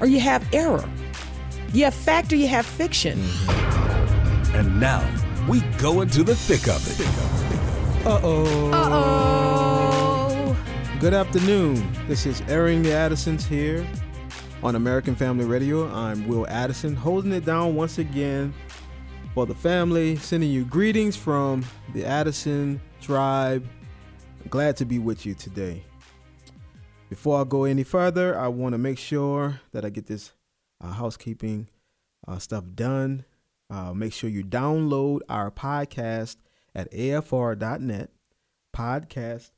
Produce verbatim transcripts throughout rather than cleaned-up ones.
or you have error. You have fact or you have fiction. And now we go into the thick of it. Uh-oh. Uh-oh. Good afternoon. This is Airing the Addisons here on American Family Radio. I'm Will Addison, holding it down once again for the family, sending you greetings from the Addison tribe. I'm glad to be with you today. Before I go any further, I want to make sure that I get this uh, housekeeping uh, stuff done. Uh, make sure you download our podcast at A F R dot net, podcast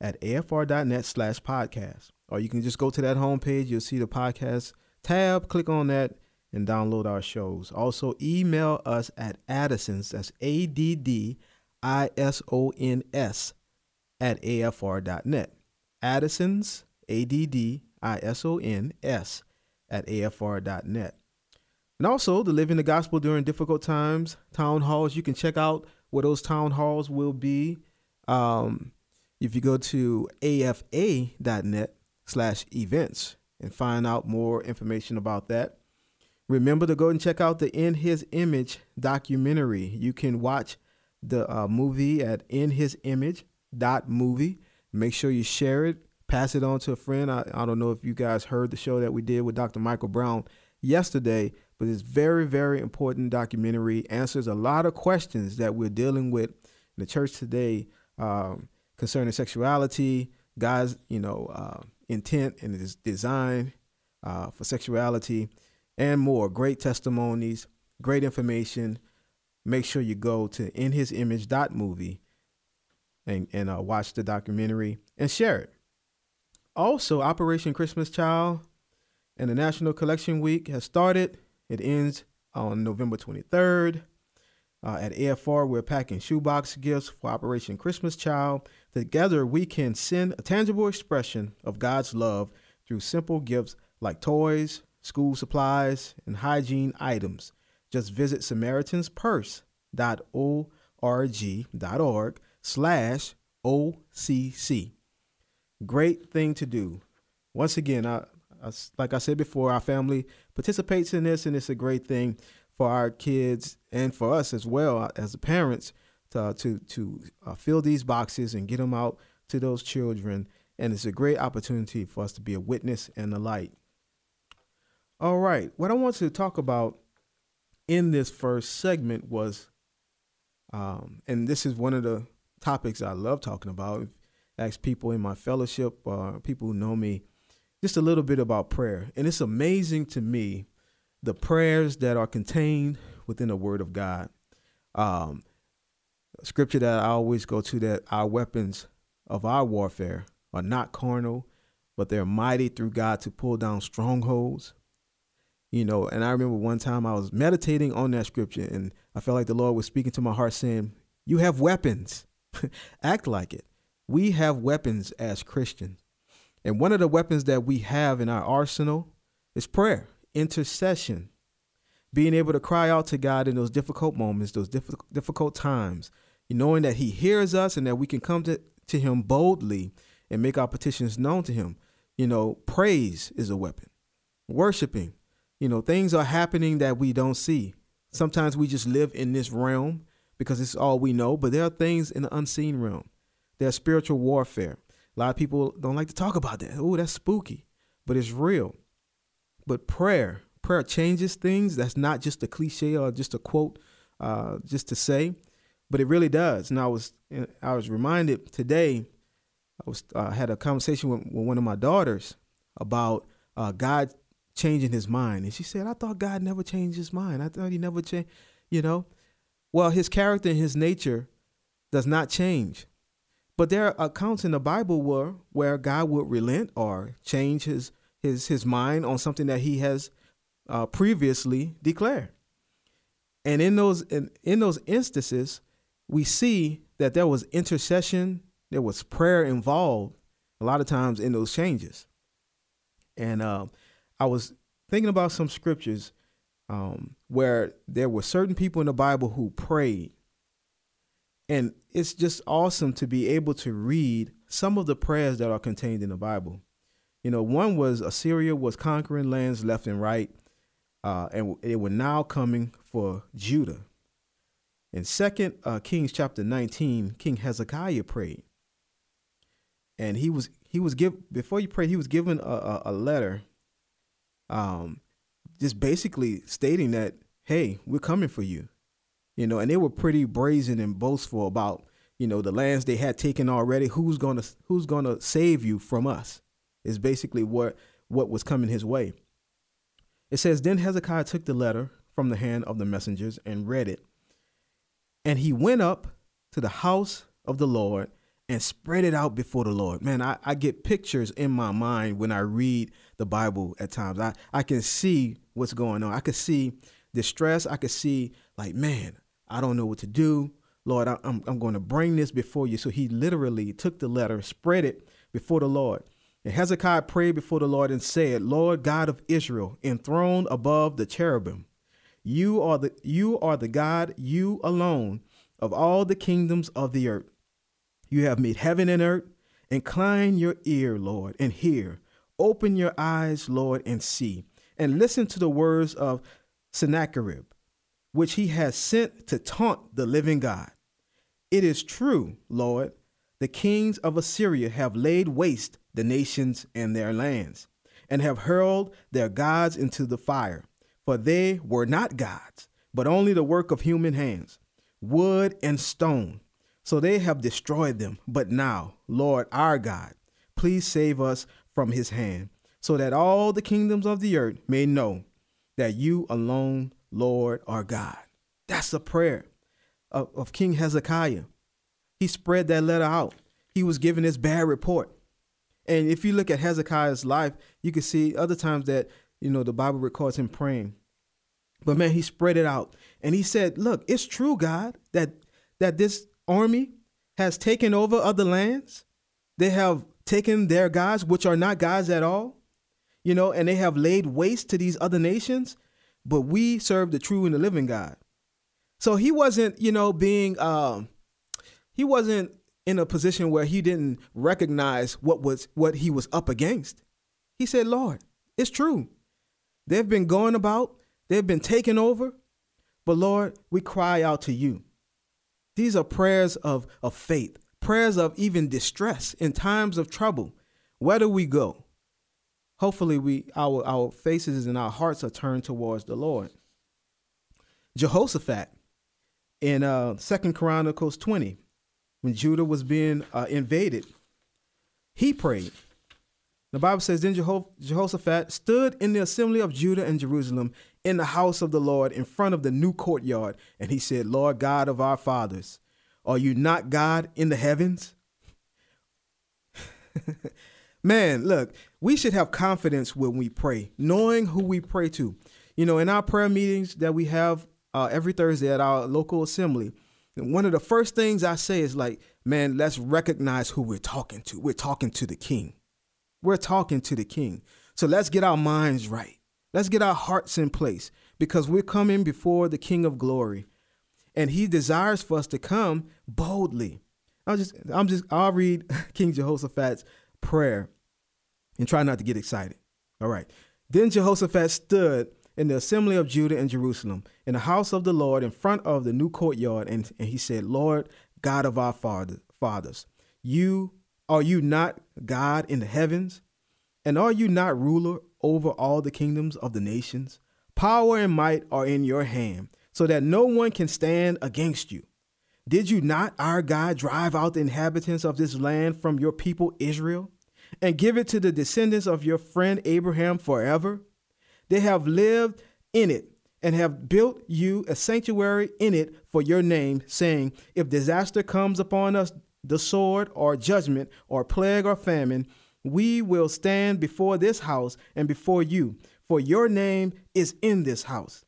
at A F R dot net slash podcast. Or you can just go to that homepage. You'll see the podcast tab. Click on that and download our shows. Also, email us at Addisons, that's A D D I S O N S, at A F R dot net. Addisons, A D D I S O N S, at A F R dot net. And also, the Living the Gospel During Difficult Times town halls. You can check out where those town halls will be um, if you go to A F A dot net. slash events and find out more information about that. Remember to go and check out the In His Image documentary. You can watch the uh, movie at in his image dot movie. Make sure you share it, pass it on to a friend. I, I don't know if you guys heard the show that we did with Doctor Michael Brown yesterday, but it's very, very important documentary. Answers a lot of questions that we're dealing with in the church today um, concerning sexuality, God's, you know, uh, intent and his design uh, for sexuality and more. Great testimonies, great information. Make sure you go to in his image dot movie and, and uh, watch the documentary and share it. Also, Operation Christmas Child and the National Collection Week has started. It ends on November twenty-third. Uh, at A F R, we're packing shoebox gifts for Operation Christmas Child. Together, we can send a tangible expression of God's love through simple gifts like toys, school supplies, and hygiene items. Just visit Samaritans Purse dot org slash O C C. Great thing to do. Once again, I, I, like I said before, our family participates in this, and it's a great thing for our kids and for us as well as the parents to to, to uh, fill these boxes and get them out to those children. And it's a great opportunity for us to be a witness and a light. All right. What I want to talk about in this first segment was, um, and this is one of the topics I love talking about. I ask people in my fellowship, uh, people who know me, just a little bit about prayer. And it's amazing to me the prayers that are contained within the Word of God. Um, scripture that I always go to, that our weapons of our warfare are not carnal, but they're mighty through God to pull down strongholds. You know, and I remember one time I was meditating on that scripture and I felt like the Lord was speaking to my heart saying, you have weapons. Act like it. We have weapons as Christians. And one of the weapons that we have in our arsenal is prayer. Intercession, being able to cry out to God in those difficult moments, those diff- difficult times, knowing that he hears us and that we can come to, to him boldly and make our petitions known to him. You know, praise is a weapon. Worshiping, you know, things are happening that we don't see. Sometimes we just live in this realm because it's all we know, but there are things in the unseen realm. There's spiritual warfare. A lot of people don't like to talk about that. Oh, that's spooky, but it's real. But prayer, prayer changes things. That's not just a cliche or just a quote, uh, just to say, but it really does. And I was, I was reminded today, I was uh, had a conversation with, with one of my daughters about uh, God changing his mind, and she said, "I thought God never changed his mind. I thought he never changed." You know, well, his character and his nature does not change, but there are accounts in the Bible where where God would relent or change his his his mind on something that he has uh, previously declared. And in those in, in those instances, we see that there was intercession, there was prayer involved a lot of times in those changes. And uh, I was thinking about some scriptures um, where there were certain people in the Bible who prayed. And it's just awesome to be able to read some of the prayers that are contained in the Bible. You know, one was Assyria was conquering lands left and right, uh, and they were now coming for Judah. In Second uh, Kings chapter nineteen, King Hezekiah prayed, and he was he was give before he prayed he was given a, a, a letter, um, just basically stating that, hey, we're coming for you. You know, and they were pretty brazen and boastful about, you know, the lands they had taken already. Who's going to who's going to save you from us is basically what what was coming his way. It says, then Hezekiah took the letter from the hand of the messengers and read it. And he went up to the house of the Lord and spread it out before the Lord. Man, I, I get pictures in my mind when I read the Bible at times. I, I can see what's going on. I can see distress. I can see like, man, I don't know what to do. Lord, I, I'm, I'm going to bring this before you. So he literally took the letter, spread it before the Lord. And Hezekiah prayed before the Lord and said, Lord God of Israel, enthroned above the cherubim, you are the you are the God, you alone, of all the kingdoms of the earth. You have made heaven and earth. Incline your ear, Lord, and hear. Open your eyes, Lord, and see. And listen to the words of Sennacherib, which he has sent to taunt the living God. It is true, Lord, the kings of Assyria have laid waste the nations and their lands, and have hurled their gods into the fire, for they were not gods, but only the work of human hands, wood and stone. So they have destroyed them. But now, Lord our God, please save us from his hand, so that all the kingdoms of the earth may know that you alone, Lord, are God. That's the prayer of, of King Hezekiah. He spread that letter out. He was given this bad report. And if you look at Hezekiah's life, you can see other times that, you know, the Bible records him praying. But man, he spread it out. And he said, look, it's true, God, that that this army has taken over other lands. They have taken their gods, which are not gods at all. You know, and they have laid waste to these other nations, but we serve the true and the living God. So he wasn't, you know, being, um, he wasn't in a position where he didn't recognize what was, what he was up against. He said, Lord, it's true. They've been going about, they've been taken over, but Lord, we cry out to you. These are prayers of, of faith, prayers of even distress in times of trouble. Where do we go? Hopefully, we our, our faces and our hearts are turned towards the Lord. Jehoshaphat, in uh, Second Chronicles twenty, when Judah was being uh, invaded, he prayed. The Bible says, then Jeho- Jehoshaphat stood in the assembly of Judah and Jerusalem in the house of the Lord in front of the new courtyard. And he said, Lord God of our fathers, are you not God in the heavens? Man, look, we should have confidence when we pray, knowing who we pray to. You know, in our prayer meetings that we have uh, every Thursday at our local assembly, one of the first things I say is like, man, let's recognize who we're talking to. We're talking to the King. We're talking to the King. So let's get our minds right. Let's get our hearts in place, because we're coming before the King of glory, and he desires for us to come boldly. I'll just, I'm just, I'll read King Jehoshaphat's prayer and try not to get excited. All right. Then Jehoshaphat stood in the assembly of Judah and Jerusalem in the house of the Lord in front of the new courtyard. And, and he said, Lord, God of our father, fathers, you are you not God in the heavens? And are you not ruler over all the kingdoms of the nations? Power and might are in your hand, so that no one can stand against you. Did you not, our God, drive out the inhabitants of this land from your people Israel, and give it to the descendants of your friend Abraham forever? They have lived in it and have built you a sanctuary in it for your name, saying, if disaster comes upon us, the sword or judgment or plague or famine, we will stand before this house and before you, for your name is in this house,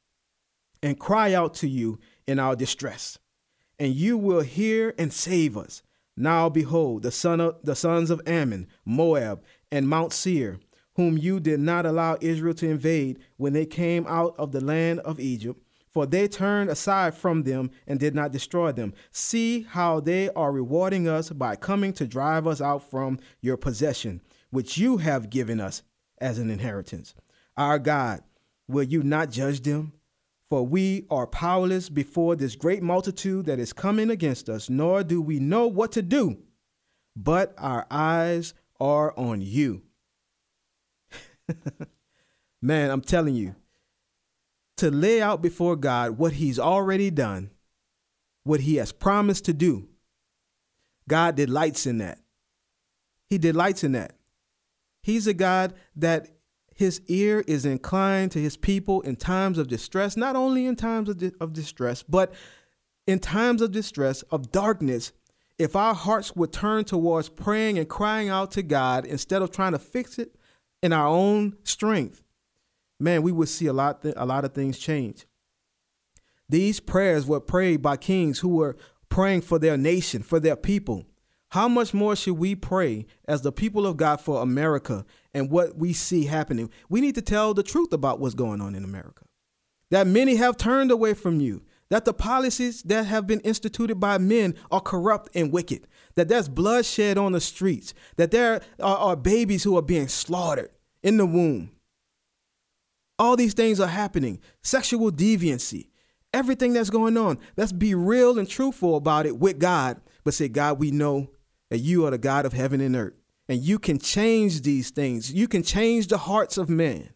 and cry out to you in our distress, and you will hear and save us. Now behold, the son of the sons of Ammon, Moab, and Mount Seir, whom you did not allow Israel to invade when they came out of the land of Egypt, for they turned aside from them and did not destroy them. See how they are rewarding us by coming to drive us out from your possession, which you have given us as an inheritance. Our God, will you not judge them? For we are powerless before this great multitude that is coming against us, nor do we know what to do, but our eyes are on you. Man, I'm telling you, to lay out before God what he's already done, what he has promised to do, God delights in that. He delights in that. He's a God that his ear is inclined to his people in times of distress, not only in times of, di- of distress, but in times of distress, of darkness. If our hearts would turn towards praying and crying out to God instead of trying to fix it in our own strength, man, we would see a lot, th- a lot of things change. These prayers were prayed by kings who were praying for their nation, for their people. How much more should we pray as the people of God for America and what we see happening? We need to tell the truth about what's going on in America, that many have turned away from you, that the policies that have been instituted by men are corrupt and wicked, that there's bloodshed on the streets, that there are, are babies who are being slaughtered in the womb. All these things are happening. Sexual deviancy, everything that's going on. Let's be real and truthful about it with God, but say, God, we know that you are the God of heaven and earth, and you can change these things. You can change the hearts of man.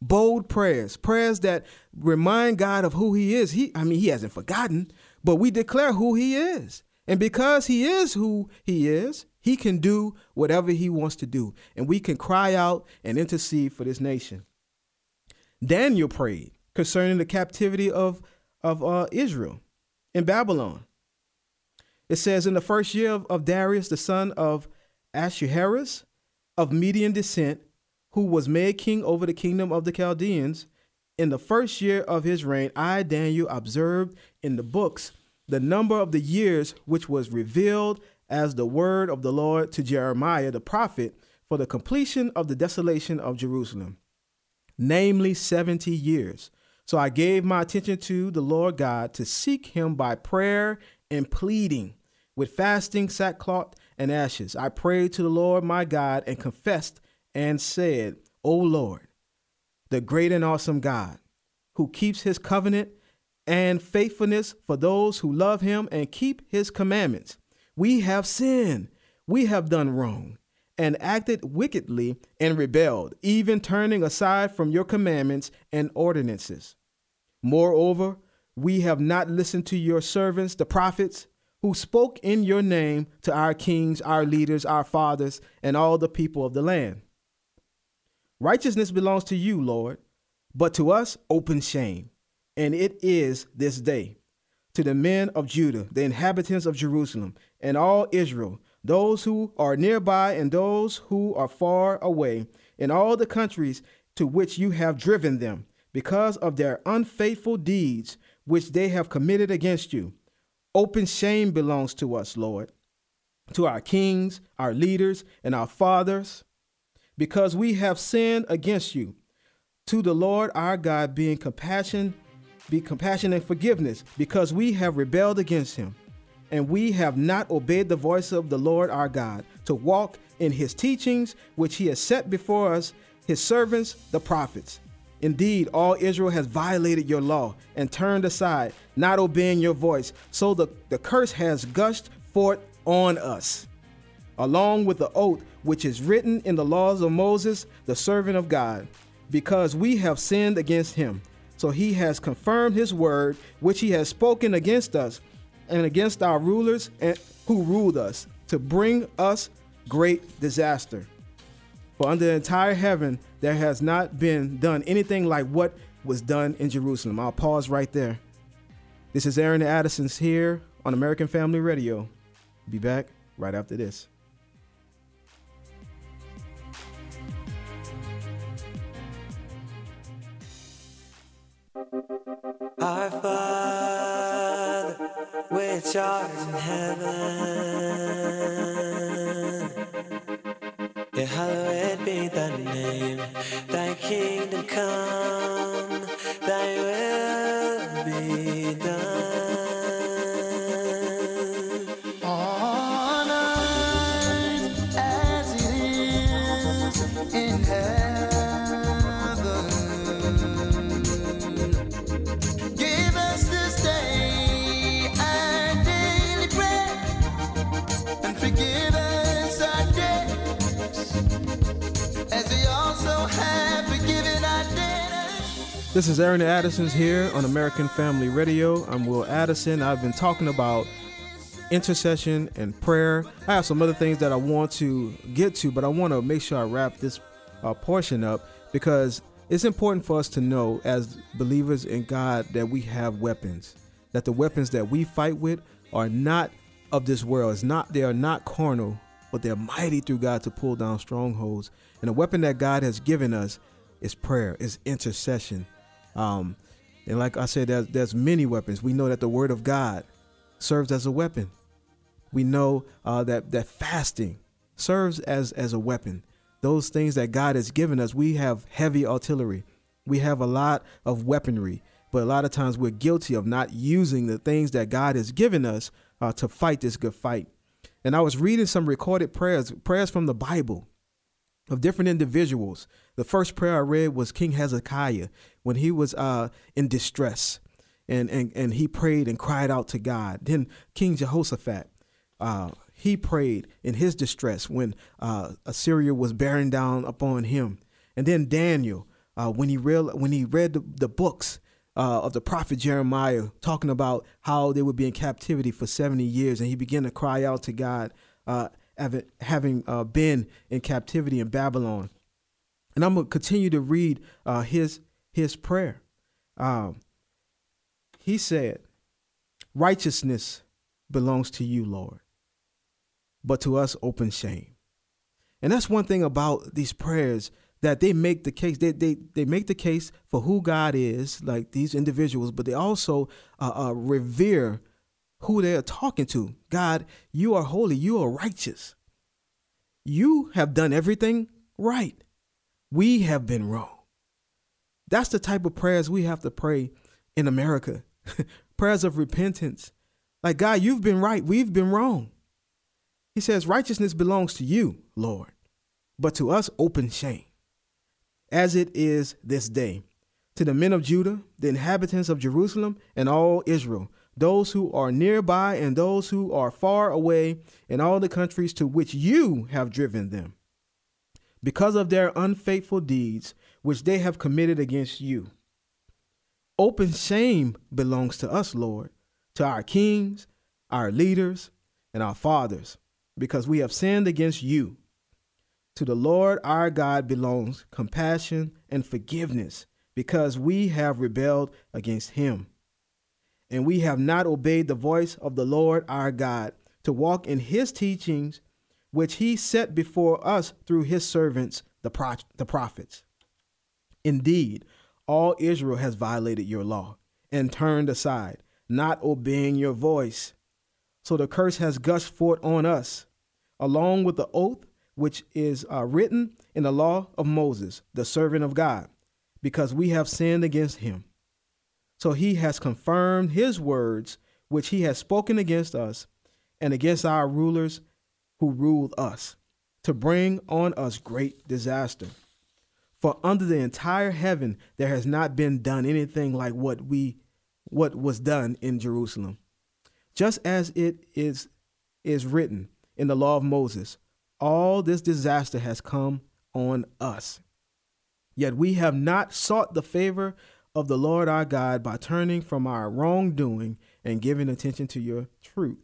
Bold prayers, prayers that remind God of who he is. He, I mean, he hasn't forgotten, but we declare who he is. And because he is who he is, he can do whatever he wants to do. And we can cry out and intercede for this nation. Daniel prayed concerning the captivity of, of uh, Israel in Babylon. It says, in the first year of, of Darius, the son of Ahasuerus, of Median descent, who was made king over the kingdom of the Chaldeans, in the first year of his reign, I, Daniel, observed in the books the number of the years which was revealed as the word of the Lord to Jeremiah the prophet for the completion of the desolation of Jerusalem, namely seventy years. So I gave my attention to the Lord God to seek him by prayer and pleading with fasting, sackcloth, and ashes. I prayed to the Lord my God and confessed and said, O Lord, the great and awesome God, who keeps his covenant and faithfulness for those who love him and keep his commandments, we have sinned, we have done wrong, and acted wickedly and rebelled, even turning aside from your commandments and ordinances. Moreover, we have not listened to your servants, the prophets, who spoke in your name to our kings, our leaders, our fathers, and all the people of the land. Righteousness belongs to you, Lord, but to us open shame, and it is this day. To the men of Judah, the inhabitants of Jerusalem, and all Israel, those who are nearby and those who are far away, in all the countries to which you have driven them, because of their unfaithful deeds which they have committed against you. Open shame belongs to us, Lord, to our kings, our leaders, and our fathers, because we have sinned against you. To the Lord our God, being compassion, be compassion and forgiveness, because we have rebelled against him. And we have not obeyed the voice of the Lord our God to walk in his teachings, which he has set before us, his servants, the prophets. Indeed, all Israel has violated your law and turned aside, not obeying your voice. So the, the curse has gushed forth on us, along with the oath which is written in the laws of Moses, the servant of God, because we have sinned against him. So he has confirmed his word, which he has spoken against us, and against our rulers and who ruled us, to bring us great disaster. For under the entire heaven, there has not been done anything like what was done in Jerusalem. I'll pause right there. This is Aaron Addison here on American Family Radio. Be back right after this. Our Father, which art in heaven, yeah, hallowed be thy name. Thy kingdom come, thy will be done on earth as it is in heaven. This is Aaron Addison here on American Family Radio. I'm Will Addison. I've been talking about intercession and prayer. I have some other things that I want to get to, but I want to make sure I wrap this uh, portion up because it's important for us to know as believers in God that we have weapons, that the weapons that we fight with are not of this world. It's not, they are not carnal, but they're mighty through God to pull down strongholds. And the weapon that God has given us is prayer, is intercession. Um, and like I said, there's, there's many weapons. We know that the word of God serves as a weapon. We know uh, that that fasting serves as, as a weapon. Those things that God has given us, we have heavy artillery. We have a lot of weaponry, but a lot of times we're guilty of not using the things that God has given us uh, to fight this good fight. And I was reading some recorded prayers, prayers from the Bible of different individuals. The first prayer I read was King Hezekiah when he was uh, in distress, and, and, and he prayed and cried out to God. Then King Jehoshaphat, uh, he prayed in his distress when uh, Assyria was bearing down upon him. And then Daniel, uh, when he real, when he read the, the books uh, of the prophet Jeremiah, talking about how they would be in captivity for seventy years, and he began to cry out to God, uh, having uh, been in captivity in Babylon. And I'm going to continue to read uh, his his prayer. Um, he said, righteousness belongs to you, Lord, but to us, open shame. And that's one thing about these prayers, that they make the case. They they, they make the case for who God is, like these individuals, but they also uh, uh, revere who they are talking to. God, you are holy. You are righteous. You have done everything right. We have been wrong. That's the type of prayers we have to pray in America. Prayers of repentance. Like, God, you've been right. We've been wrong. He says, righteousness belongs to you, Lord, but to us, open shame, as it is this day. To the men of Judah, the inhabitants of Jerusalem, and all Israel, those who are nearby and those who are far away, in all the countries to which you have driven them, because of their unfaithful deeds, which they have committed against you. Open shame belongs to us, Lord, to our kings, our leaders, and our fathers, because we have sinned against you. To the Lord our God belongs compassion and forgiveness, because we have rebelled against him. And we have not obeyed the voice of the Lord our God to walk in his teachings, which he set before us through his servants, the pro- the prophets. Indeed, all Israel has violated your law and turned aside, not obeying your voice. So the curse has gushed forth on us, along with the oath which is uh, written in the law of Moses, the servant of God, because we have sinned against him. So he has confirmed his words, which he has spoken against us and against our rulers who ruled us, to bring on us great disaster. For under the entire heaven, there has not been done anything like what we, what was done in Jerusalem. Just as it is, is written in the law of Moses, all this disaster has come on us. Yet we have not sought the favor of the Lord our God by turning from our wrongdoing and giving attention to your truth.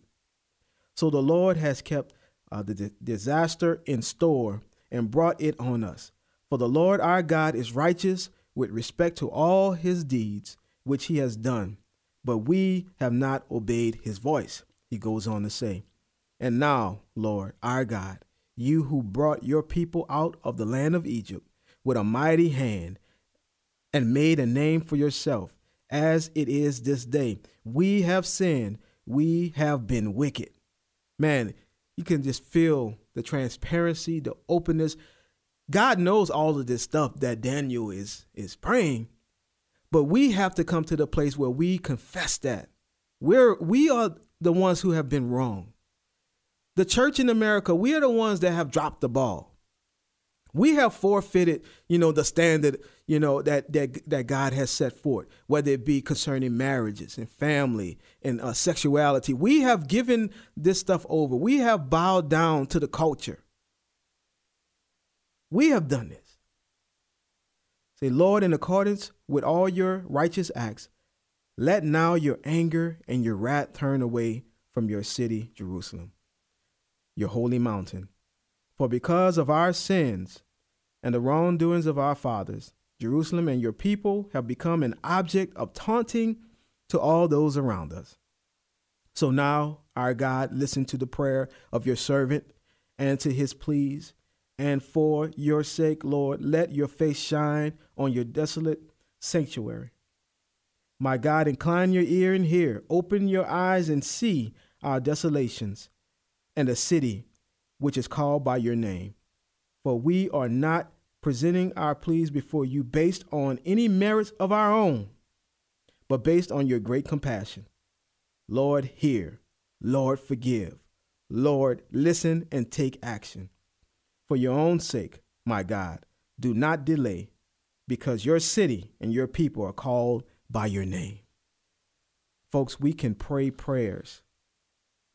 So the Lord has kept uh, the di- disaster in store and brought it on us. For the Lord our God is righteous with respect to all his deeds, which he has done, but we have not obeyed his voice. He goes on to say, and now, Lord our God, you who brought your people out of the land of Egypt with a mighty hand, and made a name for yourself as it is this day. We have sinned. We have been wicked. Man, you can just feel the transparency, the openness. God knows all of this stuff that Daniel is, is praying, but we have to come to the place where we confess that. We're, we are the ones who have been wrong. The church in America, we are the ones that have dropped the ball. We have forfeited, you know, the standard, you know, that that that God has set forth, whether it be concerning marriages and family and uh, sexuality. We have given this stuff over. We have bowed down to the culture. We have done this. Say, Lord, in accordance with all your righteous acts, let now your anger and your wrath turn away from your city, Jerusalem, your holy mountain. For because of our sins and the wrongdoings of our fathers, Jerusalem and your people have become an object of taunting to all those around us. So now, our God, listen to the prayer of your servant and to his pleas. And for your sake, Lord, let your face shine on your desolate sanctuary. My God, incline your ear and hear. Open your eyes and see our desolations and a city which is called by your name. For we are not presenting our pleas before you based on any merits of our own, but based on your great compassion. Lord, hear. Lord, forgive. Lord, listen and take action. For your own sake, my God, do not delay, because your city and your people are called by your name. Folks, we can pray prayers,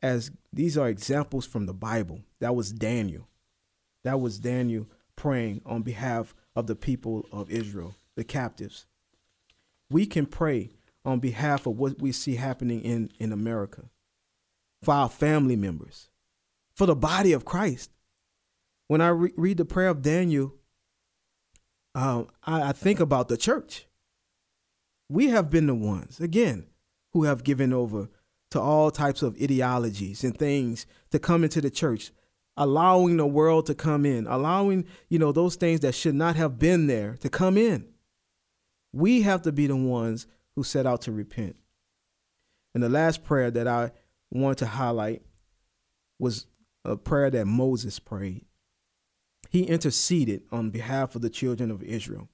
as these are examples from the Bible. That was Daniel. That was Daniel praying on behalf of the people of Israel, the captives. We can pray on behalf of what we see happening in, in America, for our family members, for the body of Christ. When I re- read the prayer of Daniel, um, I, I think about the church. We have been the ones, again, who have given over to all types of ideologies and things to come into the church, allowing the world to come in, allowing, you know, those things that should not have been there to come in. We have to be the ones who set out to repent. And the last prayer that I want to highlight was a prayer that Moses prayed. He interceded on behalf of the children of Israel.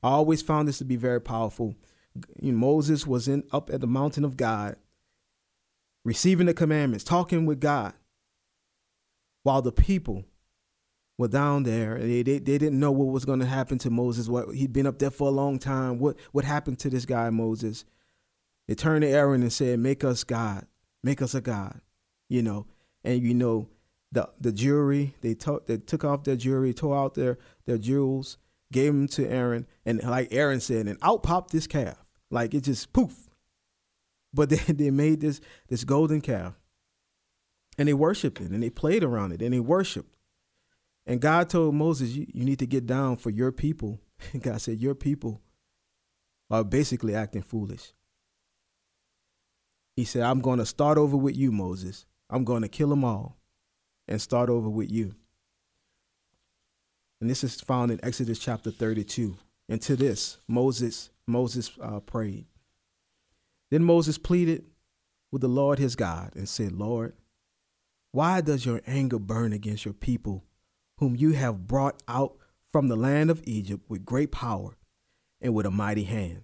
I always found this to be very powerful. You know, Moses was in, up at the mountain of God, receiving the commandments, talking with God, while the people were down there. They, they, they didn't know what was going to happen to Moses. What, he'd been up there for a long time. What, what happened to this guy, Moses? They turned to Aaron and said, make us God. Make us a God. You know, and you know, The the jewelry, they, to- they took off their jewelry, tore out their, their jewels, gave them to Aaron. And like Aaron said, and out popped this calf. Like it just poof. But they, they made this, this golden calf. And they worshiped it and they played around it and they worshiped. And God told Moses, you, you need to get down for your people. And God said, your people are basically acting foolish. He said, I'm going to start over with you, Moses. I'm going to kill them all and start over with you. And this is found in Exodus chapter thirty-two. And to this, Moses, Moses uh, prayed. Then Moses pleaded with the Lord his God and said, Lord, why does your anger burn against your people, whom you have brought out from the land of Egypt with great power and with a mighty hand?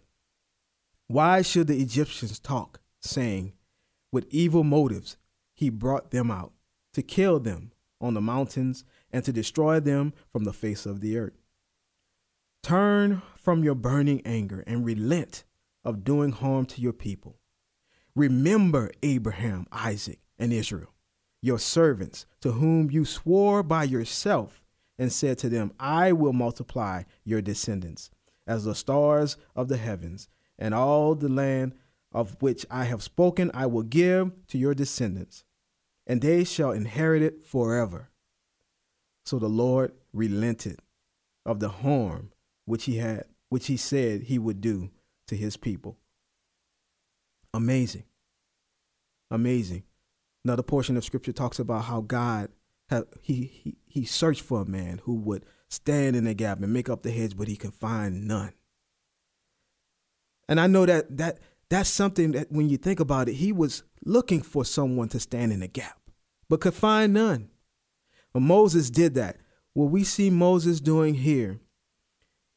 Why should the Egyptians talk, saying, with evil motives he brought them out, to kill them on the mountains and to destroy them from the face of the earth? Turn from your burning anger and relent of doing harm to your people. Remember Abraham, Isaac, and Israel, your servants, to whom you swore by yourself and said to them, I will multiply your descendants as the stars of the heavens, and all the land of which I have spoken I will give to your descendants, and they shall inherit it forever. So the Lord relented of the harm which he had, which he said he would do to his people. Amazing. Amazing. Another portion of scripture talks about how God, he, he, he searched for a man who would stand in the gap and make up the hedge, but he could find none. And I know that that that's something that when you think about it, he was looking for someone to stand in the gap, but could find none. But Moses did that. What we see Moses doing here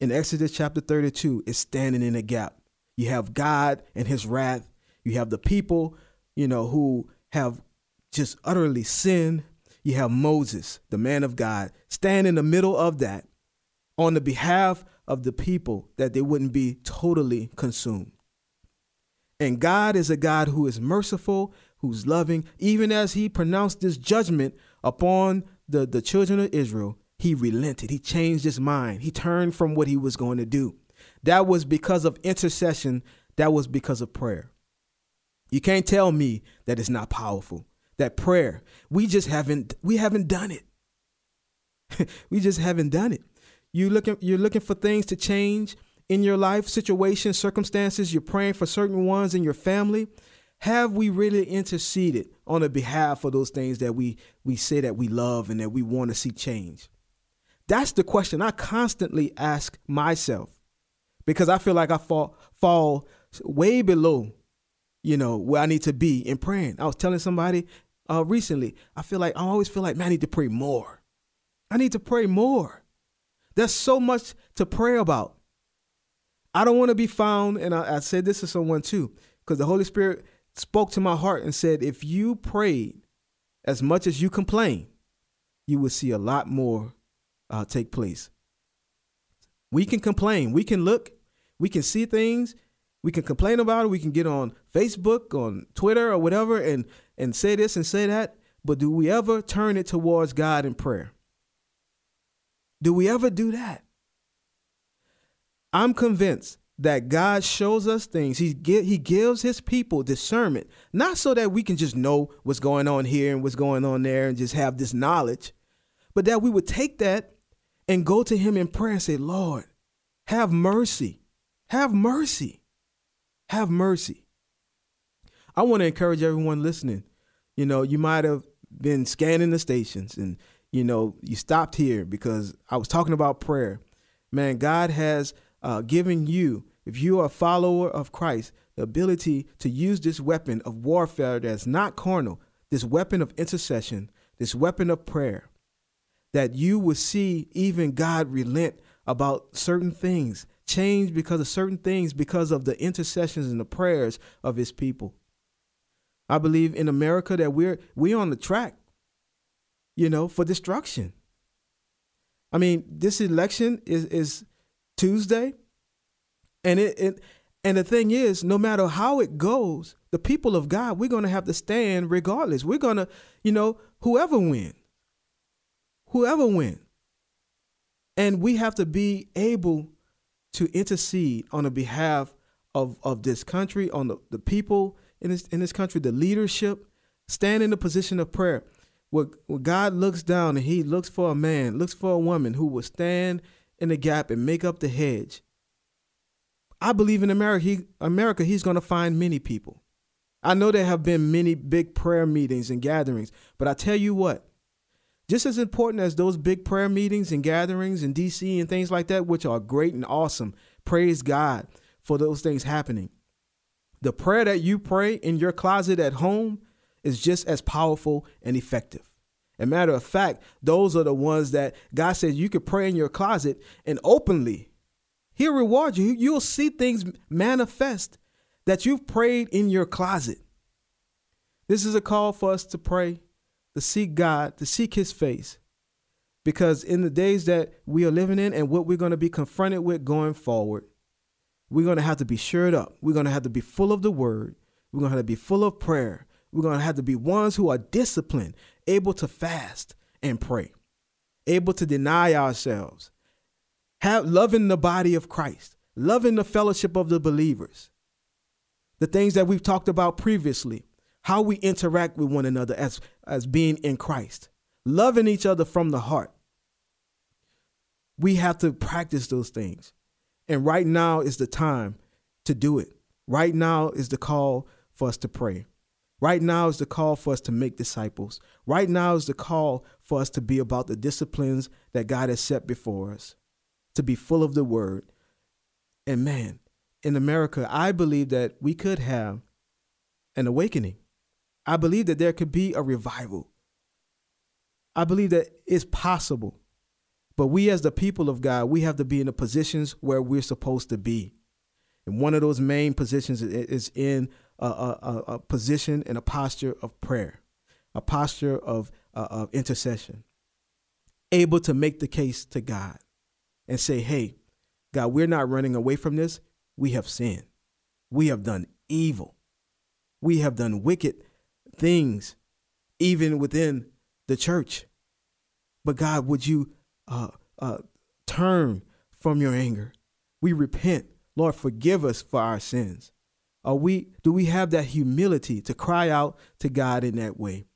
in Exodus chapter thirty-two is standing in the gap. You have God and his wrath. You have the people, you know, who have just utterly sinned. You have Moses, the man of God, stand in the middle of that on the behalf of the people that they wouldn't be totally consumed. And God is a God who is merciful, who's loving. Even as he pronounced this judgment upon the, the children of Israel, he relented. He changed his mind. He turned from what he was going to do. That was because of intercession. That was because of prayer. You can't tell me that it's not powerful. That prayer, we just haven't, we haven't done it. We just haven't done it. You looking, you're looking for things to change in your life, situations, circumstances. You're praying for certain ones in your family. Have we really interceded on the behalf of those things that we, we say that we love and that we want to see change? That's the question I constantly ask myself, because I feel like I fall, fall way below, you know, where I need to be in praying. I was telling somebody uh, recently, I feel like I always feel like, man, I need to pray more. I need to pray more. There's so much to pray about. I don't want to be found. And I, I said this to someone, too, because the Holy Spirit spoke to my heart and said, if you prayed as much as you complain, you will see a lot more uh, take place. We can complain. We can look. We can see things. We can complain about it. We can get on Facebook, on Twitter or whatever, and, and say this and say that. But do we ever turn it towards God in prayer? Do we ever do that? I'm convinced that God shows us things. He, give, he gives his people discernment, not so that we can just know what's going on here and what's going on there and just have this knowledge, but that we would take that and go to him in prayer and say, Lord, have mercy, have mercy. Have mercy. I want to encourage everyone listening. You know, you might have been scanning the stations and, you know, you stopped here because I was talking about prayer. Man, God has uh, given you, if you are a follower of Christ, the ability to use this weapon of warfare that's not carnal, this weapon of intercession, this weapon of prayer, that you will see even God relent about certain things. Change because of certain things, because of the intercessions and the prayers of his people. I believe in America that we're we're on the track, you know, for destruction. I mean, this election is, is Tuesday. And it, it and the thing is, no matter how it goes, the people of God, we're going to have to stand regardless. We're going to, you know, whoever wins, whoever wins. And we have to be able to intercede on the behalf of, of this country, on the, the people in this, in this country, the leadership, stand in the position of prayer. Where, where God looks down and he looks for a man, looks for a woman who will stand in the gap and make up the hedge. I believe in America, he, America he's going to find many people. I know there have been many big prayer meetings and gatherings, but I tell you what, just as important as those big prayer meetings and gatherings in D C and things like that, which are great and awesome, praise God for those things happening. The prayer that you pray in your closet at home is just as powerful and effective. As a matter of fact, those are the ones that God says you could pray in your closet and openly. He'll reward you. You'll see things manifest that you've prayed in your closet. This is a call for us to pray, to seek God, to seek his face, because in the days that we are living in and what we're going to be confronted with going forward, we're going to have to be shored up. We're going to have to be full of the word. We're going to have to be full of prayer. We're going to have to be ones who are disciplined, able to fast and pray, able to deny ourselves, have loving the body of Christ, loving the fellowship of the believers, the things that we've talked about previously, how we interact with one another as, as being in Christ, loving each other from the heart. We have to practice those things. And right now is the time to do it. Right now is the call for us to pray. Right now is the call for us to make disciples. Right now is the call for us to be about the disciplines that God has set before us, to be full of the word. And man, in America, I believe that we could have an awakening. I believe that there could be a revival. I believe that it's possible. But we as the people of God, we have to be in the positions where we're supposed to be. And one of those main positions is in a, a, a position and a posture of prayer, a posture of, uh, of intercession, able to make the case to God and say, hey, God, we're not running away from this. We have sinned. We have done evil. We have done wicked things, even within the church. But God, would you uh, uh, turn from your anger? We repent. Lord, forgive us for our sins. Are we, do we have that humility to cry out to God in that way?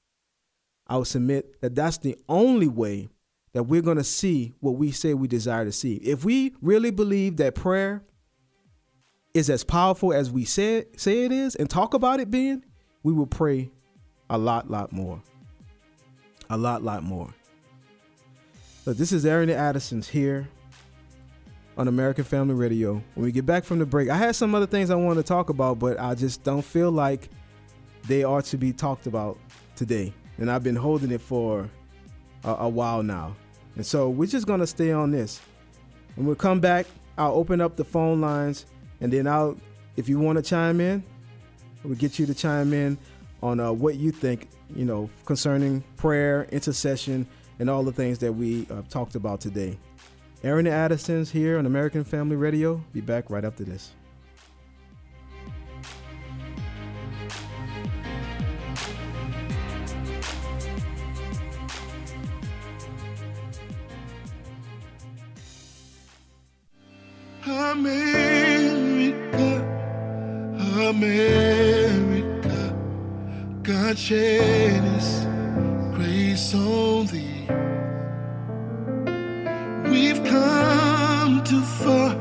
I would submit that that's the only way that we're going to see what we say we desire to see. If we really believe that prayer is as powerful as we say, say it is and talk about it being, we will pray a lot, lot more. A lot, lot more. But this is Aaron Addison's here on American Family Radio. When we get back from the break, I had some other things I want to talk about, but I just don't feel like they are to be talked about today. And I've been holding it for a, a while now. And so we're just going to stay on this. When we come back, I'll open up the phone lines, and then I'll, if you want to chime in, we'll get you to chime in on uh, what you think, you know, concerning prayer, intercession, and all the things that we uh, talked about today. Aaron Addison's here on American Family Radio. Be back right after this. America, America, God shed His grace on thee. We've come too far,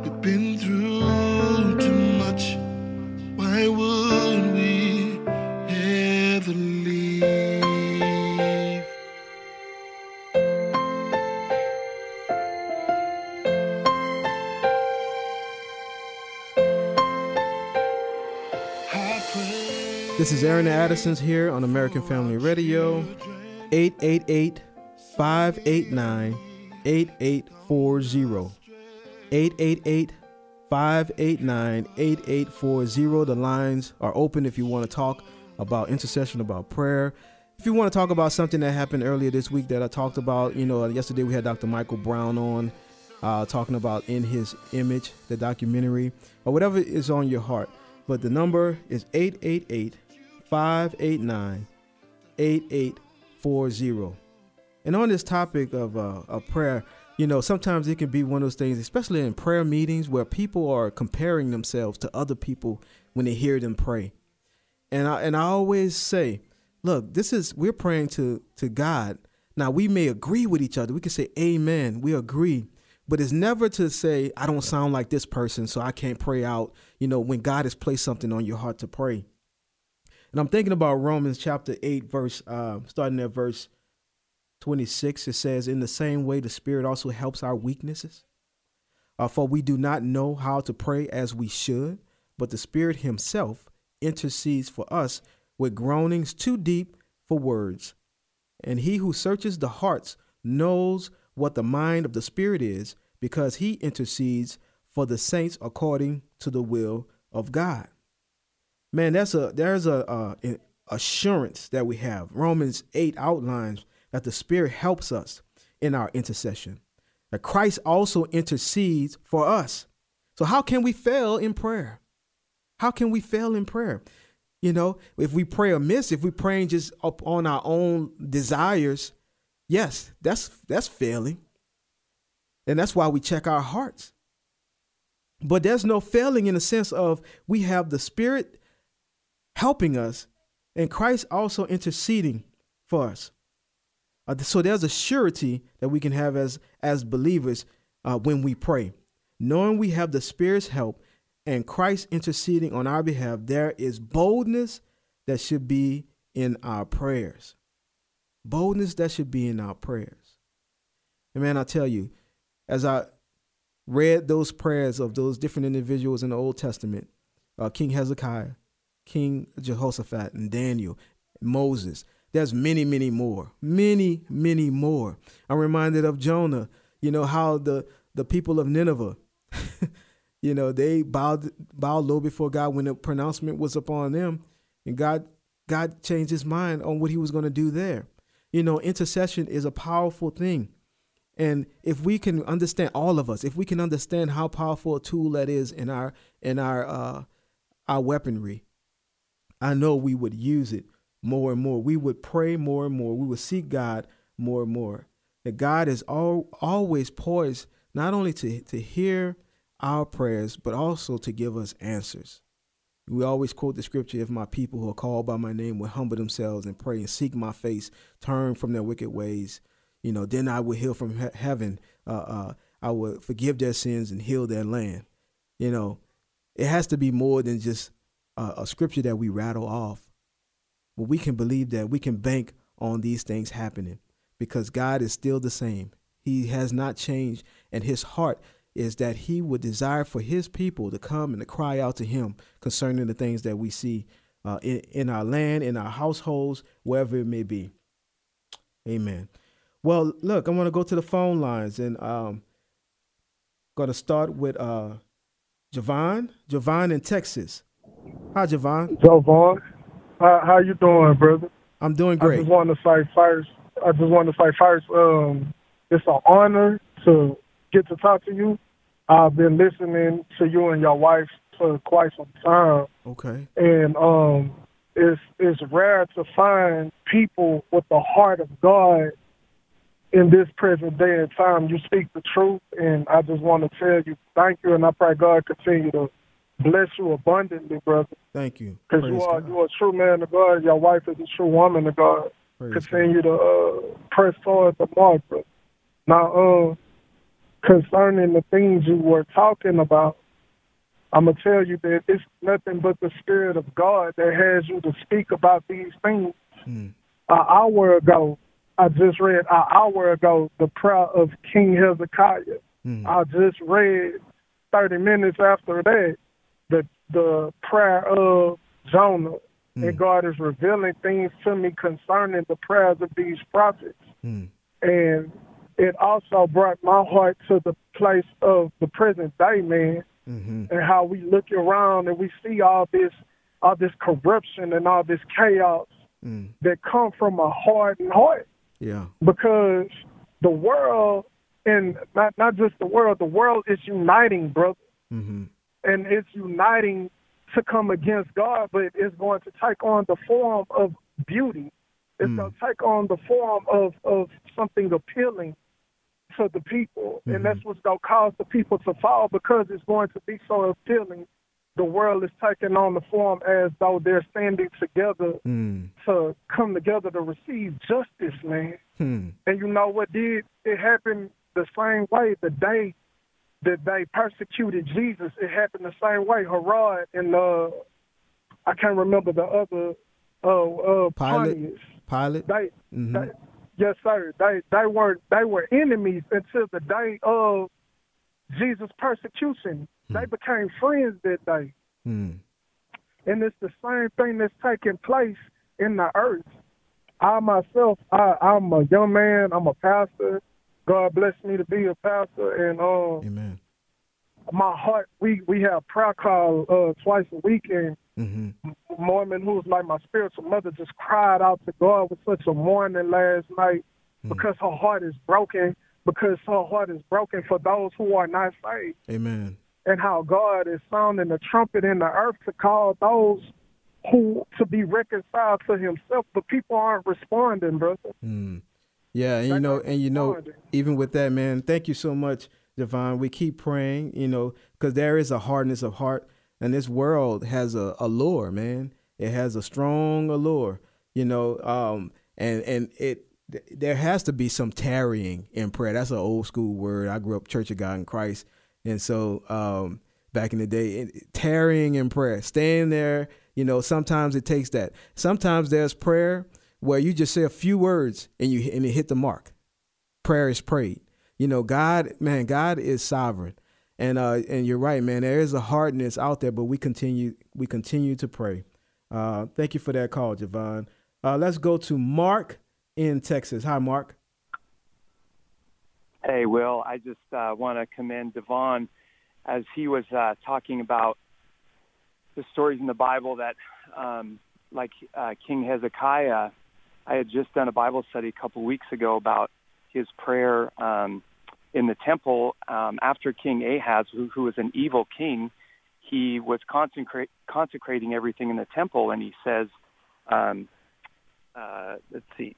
we've been through too much. Why would we ever leave? This is Aaron Addison's here on American Family Radio. Eight eight eight, five eight nine, eight eight four zero, eight eight eight, five eight nine, eight eight four zero. The lines are open if you want to talk about intercession, about prayer. If you want to talk about something that happened earlier this week that I talked about, you know, yesterday we had Doctor Michael Brown on uh, talking about In His Image, the documentary, or whatever is on your heart. But the number is eight eight eight, five eight nine, eight eight four zero. And on this topic of, uh, of prayer, you know, sometimes it can be one of those things, especially in prayer meetings, where people are comparing themselves to other people when they hear them pray. And I, and I always say, look, this is, we're praying to, to God. Now, we may agree with each other. We can say, amen, we agree. But it's never to say, I don't sound like this person, so I can't pray out, you know, when God has placed something on your heart to pray. And I'm thinking about Romans chapter eight, verse, uh, starting at verse twenty-six, it says, in the same way, the Spirit also helps our weaknesses. Uh, for we do not know how to pray as we should, but the Spirit himself intercedes for us with groanings too deep for words. And he who searches the hearts knows what the mind of the Spirit is, because he intercedes for the saints according to the will of God. Man, that's a there's a, a an assurance that we have. Romans eight outlines that the Spirit helps us in our intercession, that Christ also intercedes for us. So how can we fail in prayer? How can we fail in prayer? You know, if we pray amiss, if we're praying just up on our own desires, yes, that's that's failing. And that's why we check our hearts. But there's no failing in the sense of we have the Spirit helping us and Christ also interceding for us. Uh, so there's a surety that we can have as as believers uh, when we pray. Knowing we have the Spirit's help and Christ interceding on our behalf, there is boldness that should be in our prayers. Boldness that should be in our prayers. And man, I tell you, as I read those prayers of those different individuals in the Old Testament, uh, King Hezekiah, King Jehoshaphat, and Daniel, Moses. There's many, many more, many, many more. I'm reminded of Jonah, you know, how the, the people of Nineveh, you know, they bowed, bowed low before God when the pronouncement was upon them, and God, God changed his mind on what he was going to do there. You know, intercession is a powerful thing. And if we can understand, all of us, if we can understand how powerful a tool that is in our in our uh, our weaponry, I know we would use it more and more. We would pray more and more. We would seek God more and more. That God is all, always poised not only to, to hear our prayers, but also to give us answers. We always quote the scripture, if my people who are called by my name will humble themselves and pray and seek my face, turn from their wicked ways, you know, then I will heal from he- heaven. Uh, uh, I will forgive their sins and heal their land. You know, it has to be more than just a, a scripture that we rattle off. But we can believe that we can bank on these things happening because God is still the same. He has not changed. And his heart is that he would desire for his people to come and to cry out to him concerning the things that we see uh, in, in our land, in our households, wherever it may be. Amen. Well, look, I want to go to the phone lines, and um, going to start with uh, Javon. Javon in Texas. Hi, Javon. Javon, how, how you doing, brother? I'm doing great. I just want to say first. I just want to say first. Um, it's an honor to get to talk to you. I've been listening to you and your wife for quite some time. Okay. And um, it's it's rare to find people with the heart of God. In this present day and time, you speak the truth, and I just want to tell you thank you, and I pray God continue to bless you abundantly, brother. Thank you. Because you are God. You are a true man of God. Your wife is a true woman of God. Praise continue God. to uh, press towards the mark, brother. Now, uh, concerning the things you were talking about, I'm going to tell you that it's nothing but the Spirit of God that has you to speak about these things. Mm. An hour ago, I just read an hour ago the prayer of King Hezekiah. Mm. I just read thirty minutes after that the the prayer of Jonah. Mm. And God is revealing things to me concerning the prayers of these prophets. Mm. And it also brought my heart to the place of the present day, man, mm-hmm. and how we look around and we see all this, all this corruption and all this chaos mm. that come from a hardened heart. Yeah, because the world, and not, not just the world, the world is uniting, brother. Mm-hmm. And it's uniting to come against God, but it's going to take on the form of beauty. It's mm. going to take on the form of, of something appealing to the people. Mm-hmm. And that's what's going to cause the people to fall because it's going to be so appealing. The world is taking on the form as though they're standing together mm. to come together to receive justice, man. Mm. And you know what did? It happened the same way the day that they persecuted Jesus. It happened the same way. Herod and uh, I can't remember the other uh, uh, Pilate. Pilate. They, mm-hmm. they, yes, sir. They they were they were enemies until the day of Jesus' persecution. They became friends that day. Mm. And it's the same thing that's taking place in the earth. I myself, I, I'm a young man. I'm a pastor. God bless me to be a pastor. And uh, Amen. My heart, we, we have prayer call uh, twice a week. And mm-hmm. Mormon, who's like my spiritual mother, just cried out to God with such a mourning last night mm. because her heart is broken, because her heart is broken for those who are not saved. Amen. And how God is sounding the trumpet in the earth to call those who to be reconciled to himself, but people aren't responding, brother. Mm. Yeah, and you know, and you know, even with that, man, thank you so much, Divine. We keep praying, you know, because there is a hardness of heart, and this world has a allure, man. It has a strong allure, you know, um, and and it. There has to be some tarrying in prayer. That's an old school word. I grew up Church of God in Christ. And so um, back in the day, tarrying in prayer, staying there, you know, sometimes it takes that. Sometimes there's prayer where you just say a few words and you and it hit the mark. Prayer is prayed. You know, God, man, God is sovereign. And uh, and you're right, man. There is a hardness out there, but we continue we continue to pray. Uh, thank you for that call, Javon. Uh, let's go to Mark in Texas. Hi, Mark. Hey, Will. I just uh, want to commend Devon as he was uh, talking about the stories in the Bible that, um, like uh, King Hezekiah. I had just done a Bible study a couple weeks ago about his prayer um, in the temple um, after King Ahaz, who, who was an evil king. He was consecrate, consecrating everything in the temple, and he says, um, uh, let's see,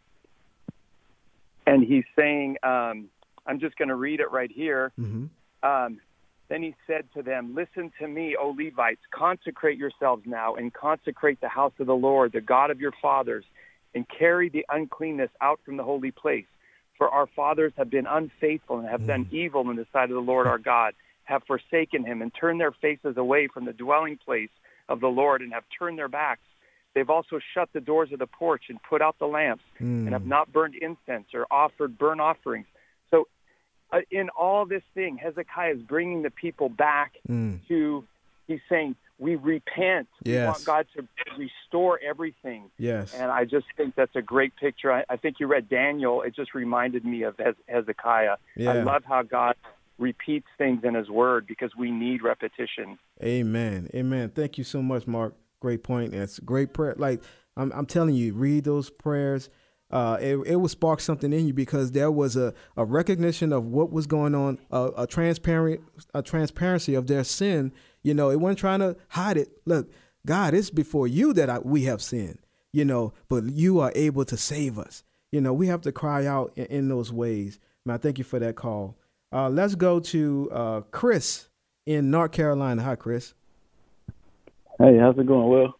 and he's saying, um, I'm just going to read it right here. Mm-hmm. Um, then he said to them, "Listen to me, O Levites, consecrate yourselves now and consecrate the house of the Lord, the God of your fathers, and carry the uncleanness out from the holy place. For our fathers have been unfaithful and have mm. done evil in the sight of the Lord our God, have forsaken him and turned their faces away from the dwelling place of the Lord and have turned their backs. They've also shut the doors of the porch and put out the lamps mm. and have not burned incense or offered burnt offerings." So uh, in all this thing, Hezekiah is bringing the people back mm. to, he's saying, we repent. Yes. We want God to restore everything. Yes. And I just think that's a great picture. I, I think you read Daniel. It just reminded me of Hezekiah. Yeah. I love how God repeats things in his word because we need repetition. Amen. Amen. Thank you so much, Mark. Great point. That's great prayer. Like I'm, I'm telling you, read those prayers. Uh, it, it will spark something in you because there was a, a recognition of what was going on, a, a transparent, a transparency of their sin. You know, it wasn't trying to hide it. Look, God, it's before you that I, we have sinned, you know, but you are able to save us. You know, we have to cry out in, in those ways. And I thank you for that call. Uh, let's go to uh, Chris in North Carolina. Hi, Chris. Hey, how's it going, Will?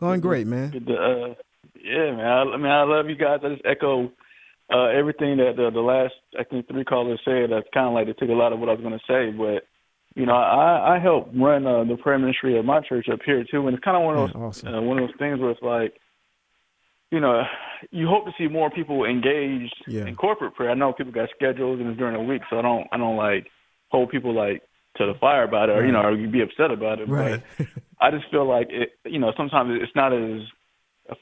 Going great, man. Good to, uh... Yeah, man. I, I mean, I love you guys. I just echo uh, everything that the, the last, I think, three callers said. That's kind of like they took a lot of what I was going to say. But, you know, I, I help run uh, the prayer ministry at my church up here, too. And it's kind of one of those, yeah, awesome. uh, one of those things where it's like, you know, you hope to see more people engaged yeah. in corporate prayer. I know people got schedules and it's during the week, so I don't, I don't like, hold people, like, to the fire about it or, right. you know, or you'd be upset about it. Right. But I just feel like, it, you know, sometimes it's not as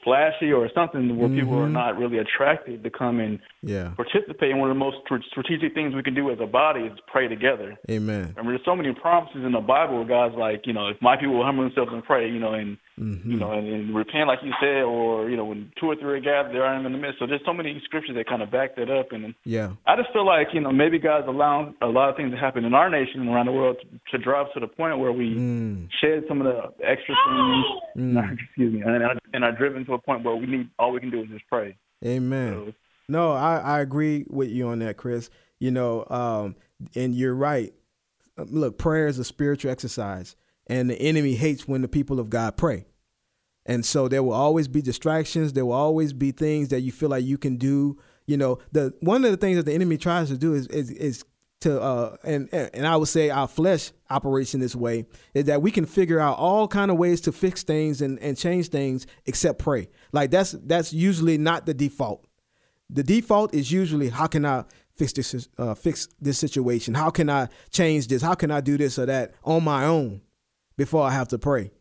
flashy or something where mm-hmm. people are not really attracted to come and yeah. participate. And one of the most strategic things we can do as a body is pray together. Amen. I mean, there's so many promises in the Bible where God's like, you know, if my people will humble themselves and pray, you know, and, mm-hmm. you know, and, and repent, like you said, or, you know, when two or three are gathered, there I am in the midst. So there's so many scriptures that kind of back that up. And yeah. I just feel like, you know, maybe God's allowing a lot of things to happen in our nation and around the world to, to drive to the point where we mm. shed some of the extra things, mm. excuse me, and, and are driven to a point where we need, all we can do is just pray. Amen. So, no, I, I agree with you on that, Chris. You know, um, and you're right. Look, prayer is a spiritual exercise, and the enemy hates when the people of God pray. And so there will always be distractions. There will always be things that you feel like you can do. You know, the one of the things that the enemy tries to do is is, is to uh, and and I would say our flesh operation this way is that we can figure out all kind of ways to fix things and, and change things except pray. Like that's that's usually not the default. The default is usually how can I fix this uh, fix this situation? How can I change this? How can I do this or that on my own before I have to pray?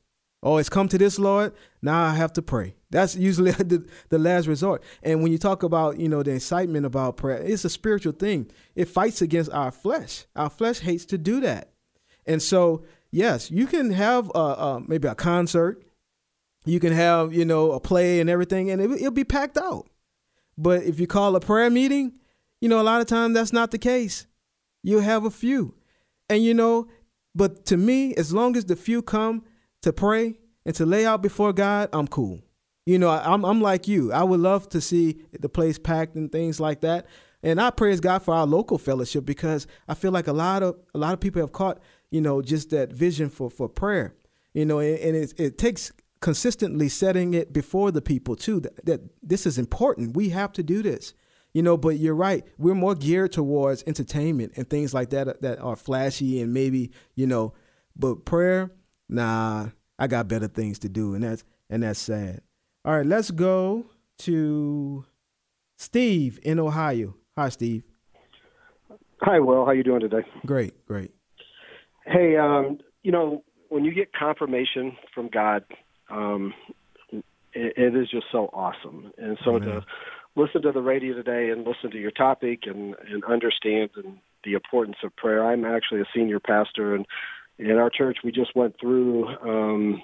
Oh, it's come to this, Lord. Now I have to pray. That's usually the, the last resort. And when you talk about, you know, the incitement about prayer, it's a spiritual thing. It fights against our flesh. Our flesh hates to do that. And so, yes, you can have uh, uh, maybe a concert. You can have, you know, a play and everything, and it, it'll be packed out. But if you call a prayer meeting, you know, a lot of times that's not the case. You'll have a few. And, you know, but to me, as long as the few come to pray and to lay out before God, I'm cool. You know, I, I'm I'm like you. I would love to see the place packed and things like that. And I praise God for our local fellowship because I feel like a lot of a lot of people have caught, you know, just that vision for, for prayer. You know, and, and it, it takes consistently setting it before the people, too, that, that this is important. We have to do this. You know, but you're right. We're more geared towards entertainment and things like that that are flashy and maybe, you know, but prayer, nah, I got better things to do. And that's and that's sad. All right, let's go to Steve in Ohio. Hi, Steve. Hi, Will. How you doing today? Great, great. Hey, um, you know, when you get confirmation from God, um, it, it is just so awesome. And so Amen. To listen to the radio today and listen to your topic and, and understand and the importance of prayer. I'm actually a senior pastor, and in our church we just went through um,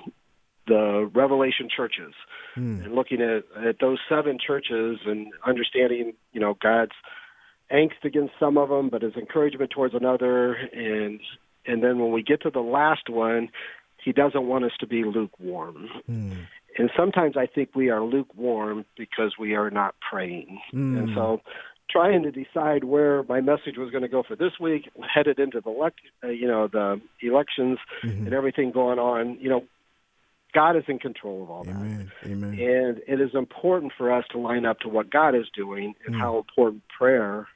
the Revelation churches mm. and looking at, at those seven churches and understanding, you know, God's angst against some of them, but his encouragement towards another. And and then when we get to the last one, he doesn't want us to be lukewarm. Mm. And sometimes I think we are lukewarm because we are not praying. Mm. And so trying to decide where my message was going to go for this week, headed into the elect, uh, you know, the elections mm-hmm. and everything going on, you know, God is in control of all Amen. That. Amen. And it is important for us to line up to what God is doing and mm. how important prayer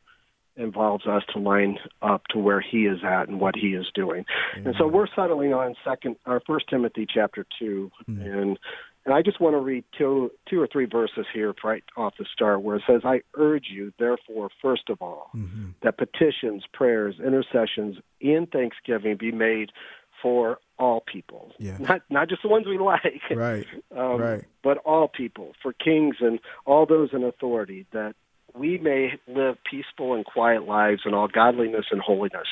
involves us to line up to where he is at and what he is doing. Amen. And so we're settling on second, or First Timothy chapter two, mm. and and I just want to read two, two or three verses here right off the start where it says, I urge you, therefore, first of all, mm-hmm. that petitions, prayers, intercessions, and thanksgiving be made for all people, yeah. not not just the ones we like, right. Um, right. but all people, for kings and all those in authority, that we may live peaceful and quiet lives in all godliness and holiness.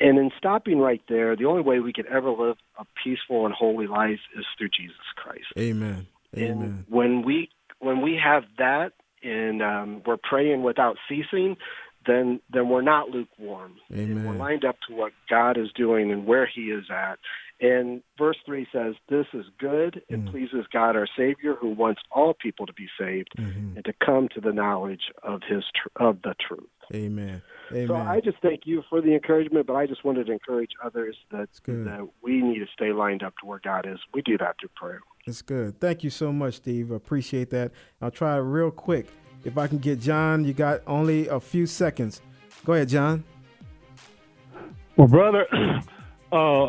And in stopping right there, the only way we could ever live a peaceful and holy life is through Jesus Christ. Amen. Amen. And when we when we have that and um, we're praying without ceasing, then then we're not lukewarm. Amen. And we're lined up to what God is doing and where he is at. And verse three says, this is good and mm. pleases God our Savior, who wants all people to be saved mm-hmm. and to come to the knowledge of his tr- of the truth. Amen. Amen. So I just thank you for the encouragement, but I just wanted to encourage others that, that we need to stay lined up to where God is. We do that through prayer. That's good. Thank you so much, Steve. I appreciate that. I'll try real quick. If I can get John, you got only a few seconds. Go ahead, John. Well, brother, uh,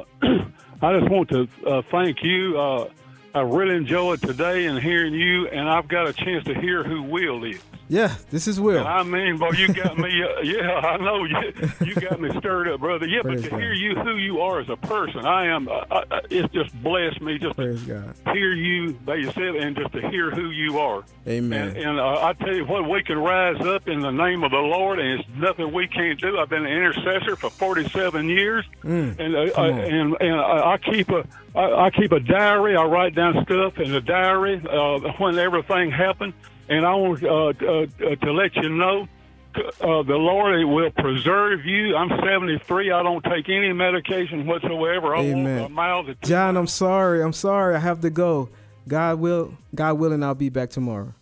I just want to uh, thank you. Uh, I really enjoyed today and hearing you, and I've got a chance to hear who Will is. Yeah, this is Will. And I mean, boy, you got me. Uh, yeah, I know you. You got me stirred up, brother. Yeah, Praise but to God. Hear you, who you are as a person, I am. Uh, I, it's just blessed me just Praise to God. Hear you by yourself and just to hear who you are. Amen. And, and uh, I tell you what, we can rise up in the name of the Lord, and it's nothing we can't do. I've been an intercessor for forty-seven years, mm, and uh, I, and and I keep a I, I keep a diary. I write down stuff in the diary uh, when everything happened. And I want uh, uh, to let you know, uh, the Lord will preserve you. I'm seventy-three. I don't take any medication whatsoever. I Amen. Want a mild to John, I'm sorry. I'm sorry. I have to go. God will. God willing, I'll be back tomorrow.